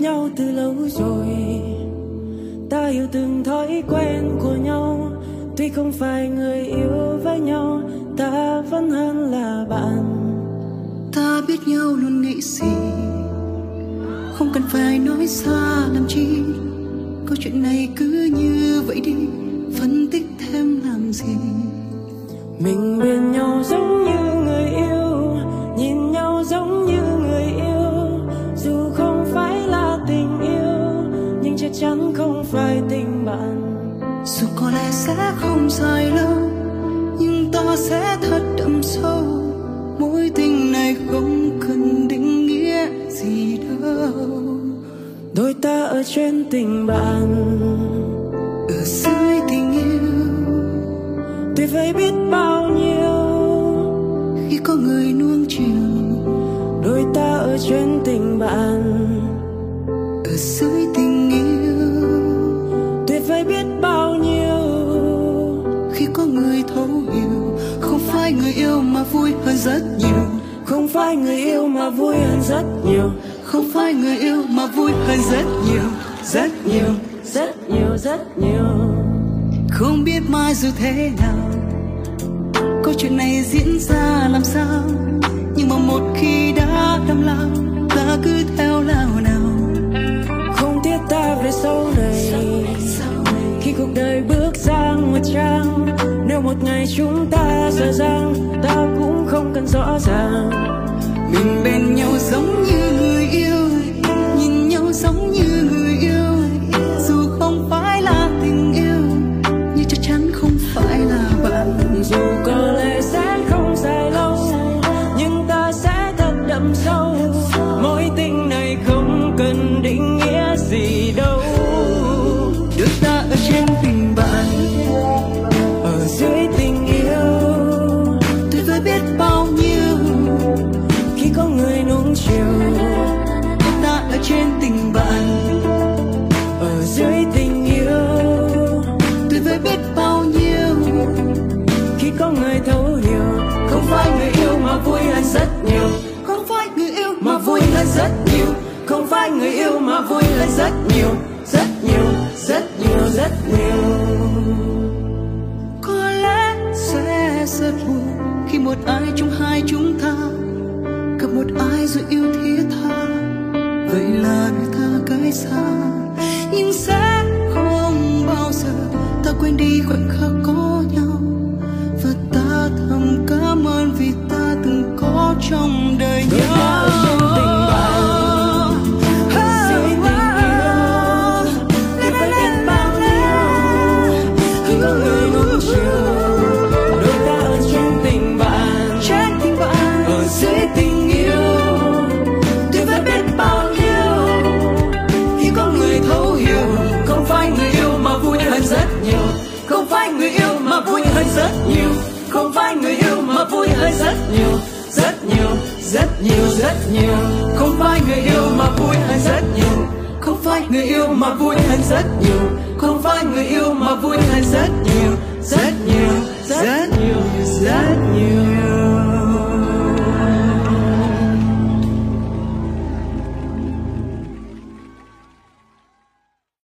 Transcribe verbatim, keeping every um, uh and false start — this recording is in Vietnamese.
nhau từ lâu rồi. Ta hiểu từng thói quen của nhau, tuy không phải người yêu với nhau, ta vẫn hơn là bạn. Ta biết nhau luôn nghĩ gì, không cần phải nói xa làm chi. Câu chuyện này cứ như vậy đi, phân tích thêm làm gì. Mình bên nhau giống như người yêu, nhìn nhau giống như người yêu. Dù không phải là tình yêu, nhưng chắc chắn không phải tình bạn. Dù có lẽ sẽ không dài lâu, nhưng ta sẽ thật đậm sâu. Mối tình này không cần định nghĩa gì đâu. Đôi ta ở trên tình bạn, ở dưới tình yêu. Tôi phải biết bao nhiêu khi có người nuông chiều. Đôi ta ở trên tình bạn, ở dưới tình yêu. Tôi phải biết bao nhiêu khi có người thấu hiểu. Không phải người yêu mà vui hơn rất nhiều. Không phải người yêu mà vui hơn rất nhiều. Không phải người yêu mà vui hơn rất nhiều, rất nhiều, rất nhiều, rất nhiều. Không biết mai dù thế nào, câu chuyện này diễn ra làm sao. Nhưng mà một khi đã đâm lao, ta cứ theo lao nào. Không tiếc ta về sau này, khi cuộc đời bước sang một trang. Nếu một ngày chúng ta rời ràng, ta cũng không cần rõ ràng. Mình bên nhau giống như người yêu, nhìn nhau giống như người yêu. Dù không phải là tình yêu, nhưng chắc chắn không phải là bạn. Dù có lẽ sẽ không dài lâu, nhưng ta sẽ thật đậm sâu. Mối tình này không cần định nghĩa gì đâu. Đôi ta ở trên tình bạn, ở dưới tình yêu. Tôi phải biết bao nhiêu khi có người nuông chiều. Ta ở trên tình bạn, ở dưới tình yêu. Tôi phải biết bao nhiêu khi có người thấu hiểu. Không phải người yêu mà vui hơn rất nhiều. Không phải người yêu mà vui hơn rất nhiều. Không phải người yêu mà vui hơn rất nhiều. Rất nhiều, rất nhiều, rất nhiều. Có lẽ sẽ rất buồn khi một ai trong hai chúng ta gặp một ai rồi yêu thiết tha. Vậy là đôi ta cách xa, nhưng sẽ không bao giờ ta quên đi khoảnh khắc có nhau. Và ta thầm cảm ơn vì ta từng có trong đời nhau. Rất nhiều, không phải người yêu mà vui hơn rất nhiều, rất nhiều, rất nhiều, rất nhiều. Không phải người yêu mà vui hơn rất nhiều. Không phải người yêu mà vui hơn rất nhiều. Không phải người yêu mà vui hơn rất nhiều, rất nhiều, rất nhiều, rất nhiều.